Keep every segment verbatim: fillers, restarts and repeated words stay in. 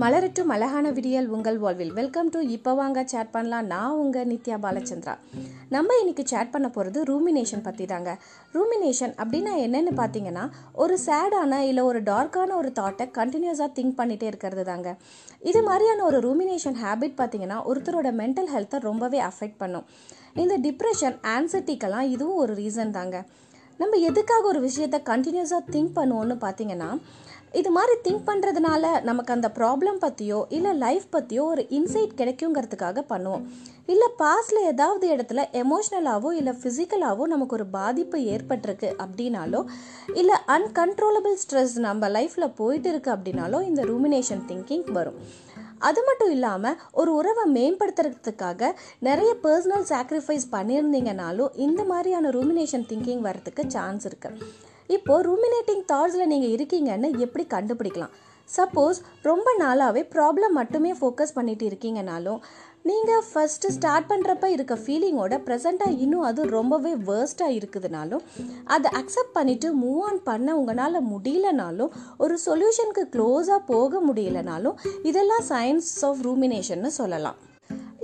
மலரட்டும் அழகான விடியல் உங்கள் வாழ்வில். வெல்கம் டு இப்போ வாங்க சேட் பண்ணலாம். நான் உங்கள் நித்யா பாலச்சந்திரா. நம்ம இன்றைக்கி சேட் பண்ண போகிறது ரூமினேஷன் பற்றி தாங்க. ரூமினேஷன் அப்படின்னா என்னென்னு பார்த்தீங்கன்னா, ஒரு சேடான இல்லை ஒரு டார்க்கான ஒரு தாட்டை கண்டினியூஸாக திங்க் பண்ணிகிட்டே இருக்கிறது தாங்க. இது மாதிரியான ஒரு ரூமினேஷன் ஹேபிட் பார்த்திங்கன்னா ஒருத்தரோட மென்டல் ஹெல்த்தை ரொம்பவே அஃபெக்ட் பண்ணும். இந்த டிப்ரெஷன், ஆன்சைட்டிக்கெல்லாம் இதுவும் ஒரு ரீசன் தாங்க. நம்ம எதுக்காக ஒரு விஷயத்தை கண்டினியூஸாக திங்க் பண்ணுவோன்னு பார்த்தீங்கன்னா, இது மாதிரி திங்க் பண்ணுறதுனால நமக்கு அந்த ப்ராப்ளம் பற்றியோ இல்லை லைஃப் பற்றியோ ஒரு இன்சைட் கிடைக்குங்கிறதுக்காக பண்ணுவோம். இல்லை பாஸ்டில் ஏதாவது இடத்துல எமோஷ்னலாகவோ இல்லை ஃபிசிக்கலாகவோ நமக்கு ஒரு பாதிப்பு ஏற்பட்டிருக்கு அப்படின்னாலோ, இல்லை அன்கண்ட்ரோலபிள் ஸ்ட்ரெஸ் நம்ம லைஃப்பில் போயிட்டு இருக்குது அப்படின்னாலோ இந்த ரூமினேஷன் திங்கிங் வரும். அது மட்டும் இல்லாமல் ஒரு உறவை மேம்படுத்துறதுக்காக நிறைய பர்சனல் சாக்ரிஃபைஸ் பண்ணியிருந்தீங்கனாலும் இந்த மாதிரியான ரூமினேஷன் திங்கிங் வர்றதுக்கு சான்ஸ் இருக்குது. இப்போது ரூமினேட்டிங் தாட்ஸில் நீங்கள் இருக்கீங்கன்னு எப்படி கண்டுபிடிக்கலாம்? சப்போஸ் ரொம்ப நாளாகவே ப்ராப்ளம் மட்டுமே ஃபோக்கஸ் பண்ணிட்டு இருக்கீங்கனாலும், நீங்கள் ஃபஸ்ட்டு ஸ்டார்ட் பண்ணுறப்ப இருக்க ஃபீலிங்கோட ப்ரெசெண்ட்டாக இன்னும் அது ரொம்பவே வேர்ஸ்ட்டாக இருக்குதுனாலும், அதை அக்செப்ட் பண்ணிவிட்டு மூவ் ஆன் பண்ண உங்களால் முடியலனாலும், ஒரு சொல்யூஷனுக்கு க்ளோஸாக போக முடியலனாலும், இதெல்லாம் சைன்ஸ் ஆஃப் ரூமினேஷன்னு சொல்லலாம்.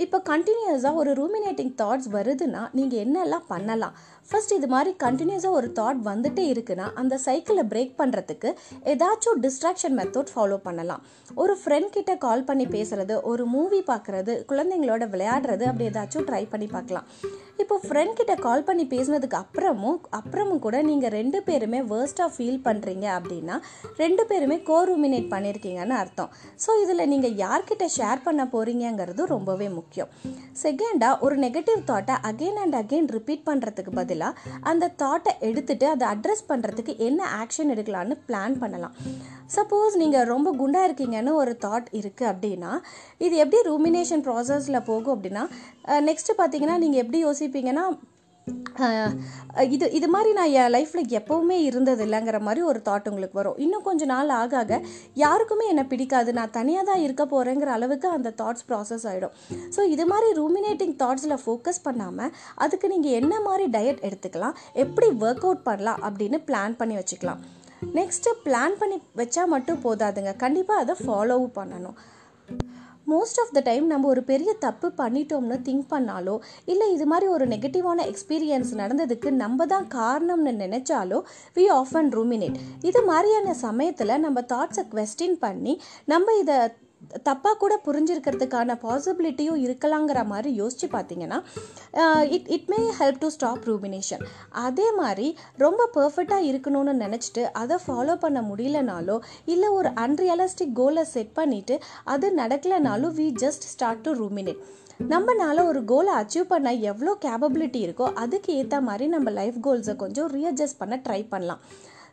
இப்போ கண்டினியூஸாக ஒரு ரூமினேட்டிங் தாட்ஸ் வருதுன்னா நீங்கள் என்னெல்லாம் பண்ணலாம்? ஃபர்ஸ்ட், இது மாதிரி கண்டினியூஸாக ஒரு தாட் வந்துட்டே இருக்குன்னா அந்த சைக்கிளை பிரேக் பண்ணுறதுக்கு ஏதாச்சும் டிஸ்ட்ராக்ஷன் மெத்தட் ஃபாலோ பண்ணலாம். ஒரு ஃப்ரெண்ட் கிட்ட கால் பண்ணி பேசுகிறது, ஒரு மூவி பார்க்குறது, குழந்தைங்களோட விளையாடுறது, அப்படி ஏதாச்சும் ட்ரை பண்ணி பார்க்கலாம். இப்போ ஃப்ரெண்ட் கிட்ட கால் பண்ணி பேசினதுக்கு அப்புறமும் அப்புறமும் கூட நீங்கள் ரெண்டு பேருமே வேர்ஸ்ட்டாக ஃபீல் பண்ணுறீங்க அப்படின்னா ரெண்டு பேருமே கோ ரூமினேட் பண்ணியிருக்கீங்கன்னு அர்த்தம். ஸோ இதில் நீங்கள் யார்கிட்ட ஷேர் பண்ண போகிறீங்கிறது ரொம்பவே முக்கியம். செகண்டாக, ஒரு நெகட்டிவ் தாட்டை அகெயின் அண்ட் அகெயின் ரிப்பீட் பண்ணுறதுக்கு பதிலாக அந்த தாட்டை எடுத்துட்டு அதை அட்ரஸ் பண்ணுறதுக்கு என்ன ஆக்ஷன் எடுக்கலான்னு பிளான் பண்ணலாம். சப்போஸ் நீங்கள் ரொம்ப குண்டாக இருக்கீங்கன்னு ஒரு தாட் இருக்குது அப்படின்னா, இது எப்படி ரூமினேஷன் ப்ராசஸில் போகும் அப்படின்னா, நெக்ஸ்ட்டு பார்த்தீங்கன்னா நீங்கள் எப்படி யோசிப்பீங்கன்னா, இது இது மாதிரி நான் என் லைஃப்பில் எப்போவுமே இருந்தது இல்லைங்கிற மாதிரி ஒரு தாட் உங்களுக்கு வரும். இன்னும் கொஞ்சம் நாள் ஆக ஆக யாருக்குமே என்னை பிடிக்காது, நான் தனியாக தான் இருக்க போகிறேங்கிற அளவுக்கு அந்த தாட்ஸ் ப்ராசஸ் ஆகிடும். ஸோ இது மாதிரி ரூமினேட்டிங் தாட்ஸில் ஃபோக்கஸ் பண்ணாமல் அதுக்கு நீங்கள் என்ன மாதிரி டயட் எடுத்துக்கலாம், எப்படி ஒர்க் அவுட் பண்ணலாம் அப்படின்னு பிளான் பண்ணி வச்சுக்கலாம். நெக்ஸ்ட்டு, பிளான் பண்ணி வச்சா மட்டும் போதாதுங்க, கண்டிப்பாக அதை ஃபாலோவும் பண்ணணும். மோஸ்ட் ஆஃப் த டைம் நம்ம ஒரு பெரிய தப்பு பண்ணிட்டோம்னு திங்க் பண்ணாலோ இல்லை இது மாதிரி ஒரு நெகட்டிவான எக்ஸ்பீரியன்ஸ் நடந்ததுக்கு நம்ம தான் காரணம்னு நினச்சாலோ வி ஆஃபன் ரூமினேட். இது மாதிரியான சமயத்தில் நம்ம தாட்ஸை குவெஸ்டின் பண்ணி நம்ம இதை தப்பாக கூட புரிஞ்சிருக்கிறதுக்கான பாசிபிலிட்டியும் இருக்கலாங்கிற மாதிரி யோசித்து பார்த்தீங்கன்னா it it may help to stop rumination. அதே மாதிரி ரொம்ப பர்ஃபெக்டாக இருக்கணும்னு நினச்சிட்டு அதை ஃபாலோ பண்ண முடியலனாலோ இல்லை ஒரு அன்ரியலிஸ்டிக் கோலை செட் பண்ணிவிட்டு அது நடக்கலைனாலும் we just start to ruminate. நம்மனால ஒரு கோலை அச்சீவ் பண்ண எவ்வளோ கேப்பபிலிட்டி இருக்கோ அதுக்கு ஏற்ற மாதிரி நம்ம லைஃப் கோல்ஸை கொஞ்சம் ரீஅட்ஜஸ்ட் பண்ண ட்ரை பண்ணலாம்.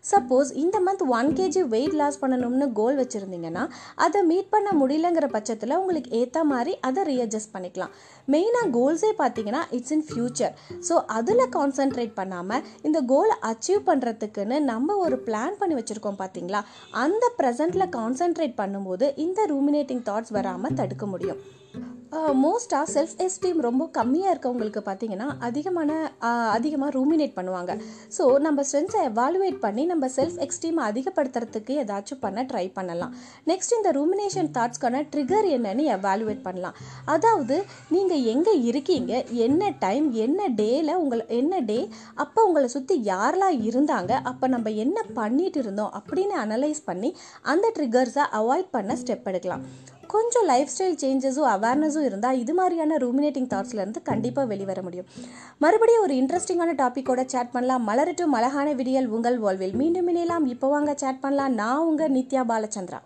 சப்போஸ் இந்த month one KG weight loss பண்ணணும்னு கோல் வச்சுருந்தீங்கன்னா அதை மீட் பண்ண முடியலங்கிற பட்சத்தில் உங்களுக்கு ஏற்ற மாதிரி அதை ரீஅட்ஜஸ்ட் பண்ணிக்கலாம். மெயினாக கோல்ஸே பார்த்தீங்கன்னா இட்ஸ் இன் ஃபியூச்சர். ஸோ அதில் கான்சென்ட்ரேட் பண்ணாமல் இந்த கோலை அச்சீவ் பண்ணுறதுக்குன்னு நம்ம ஒரு பிளான் பண்ணி வச்சுருக்கோம் பார்த்தீங்களா, அந்த ப்ரெசென்ட்டில் கான்சென்ட்ரேட் பண்ணும்போது இந்த ரூமினேட்டிங் தாட்ஸ் வராமல் தடுக்க முடியும். மோஸ்ட்டாக செல்ஃப் எஸ்டீம் ரொம்ப கம்மியாக இருக்கவங்களுக்கு பார்த்தீங்கன்னா அதிகமான அதிகமாக ரூமினேட் பண்ணுவாங்க. ஸோ நம்ம ஸ்ட்ரென்த்ஸை எவாலுவேட் பண்ணி நம்ம செல்ஃப் எஸ்டீமை அதிகப்படுத்துறதுக்கு ஏதாச்சும் பண்ண ட்ரை பண்ணலாம். நெக்ஸ்ட், இந்த ரூமினேஷன் தாட்ஸ்க்கான ட்ரிகர் என்னன்னு எவாலுவேட் பண்ணலாம். அதாவது நீங்கள் எங்கே இருக்கீங்க, என்ன டைம், என்ன டேயில் உங்களை என்ன டே, அப்போ உங்களை சுற்றி யாரெல்லாம் இருந்தாங்க, அப்போ நம்ம என்ன பண்ணிட்டு இருந்தோம் அப்படின்னு அனலைஸ் பண்ணி அந்த ட்ரிகர்ஸை அவாய்ட் பண்ண ஸ்டெப் எடுக்கலாம். கொஞ்சம் லைஃப் ஸ்டைல் சேஞ்சஸும் அவேர்னஸும் இருந்தால் இது மாதிரியான ரூமினேட்டிங் தாட்ஸ்லேருந்து கண்டிப்பாக வெளிவர முடியும். மறுபடியும் ஒரு இன்ட்ரெஸ்டிங்கான டாப்பிக்கோட சேட் பண்ணலாம். மலரட்டும் அழகான விடியல் உங்கள் வாழ்வில். மீண்டும் இணையலாம். இப்போ வாங்க சேட் பண்ணலாம். நான் உங்கள் நித்யா பாலச்சந்திரா.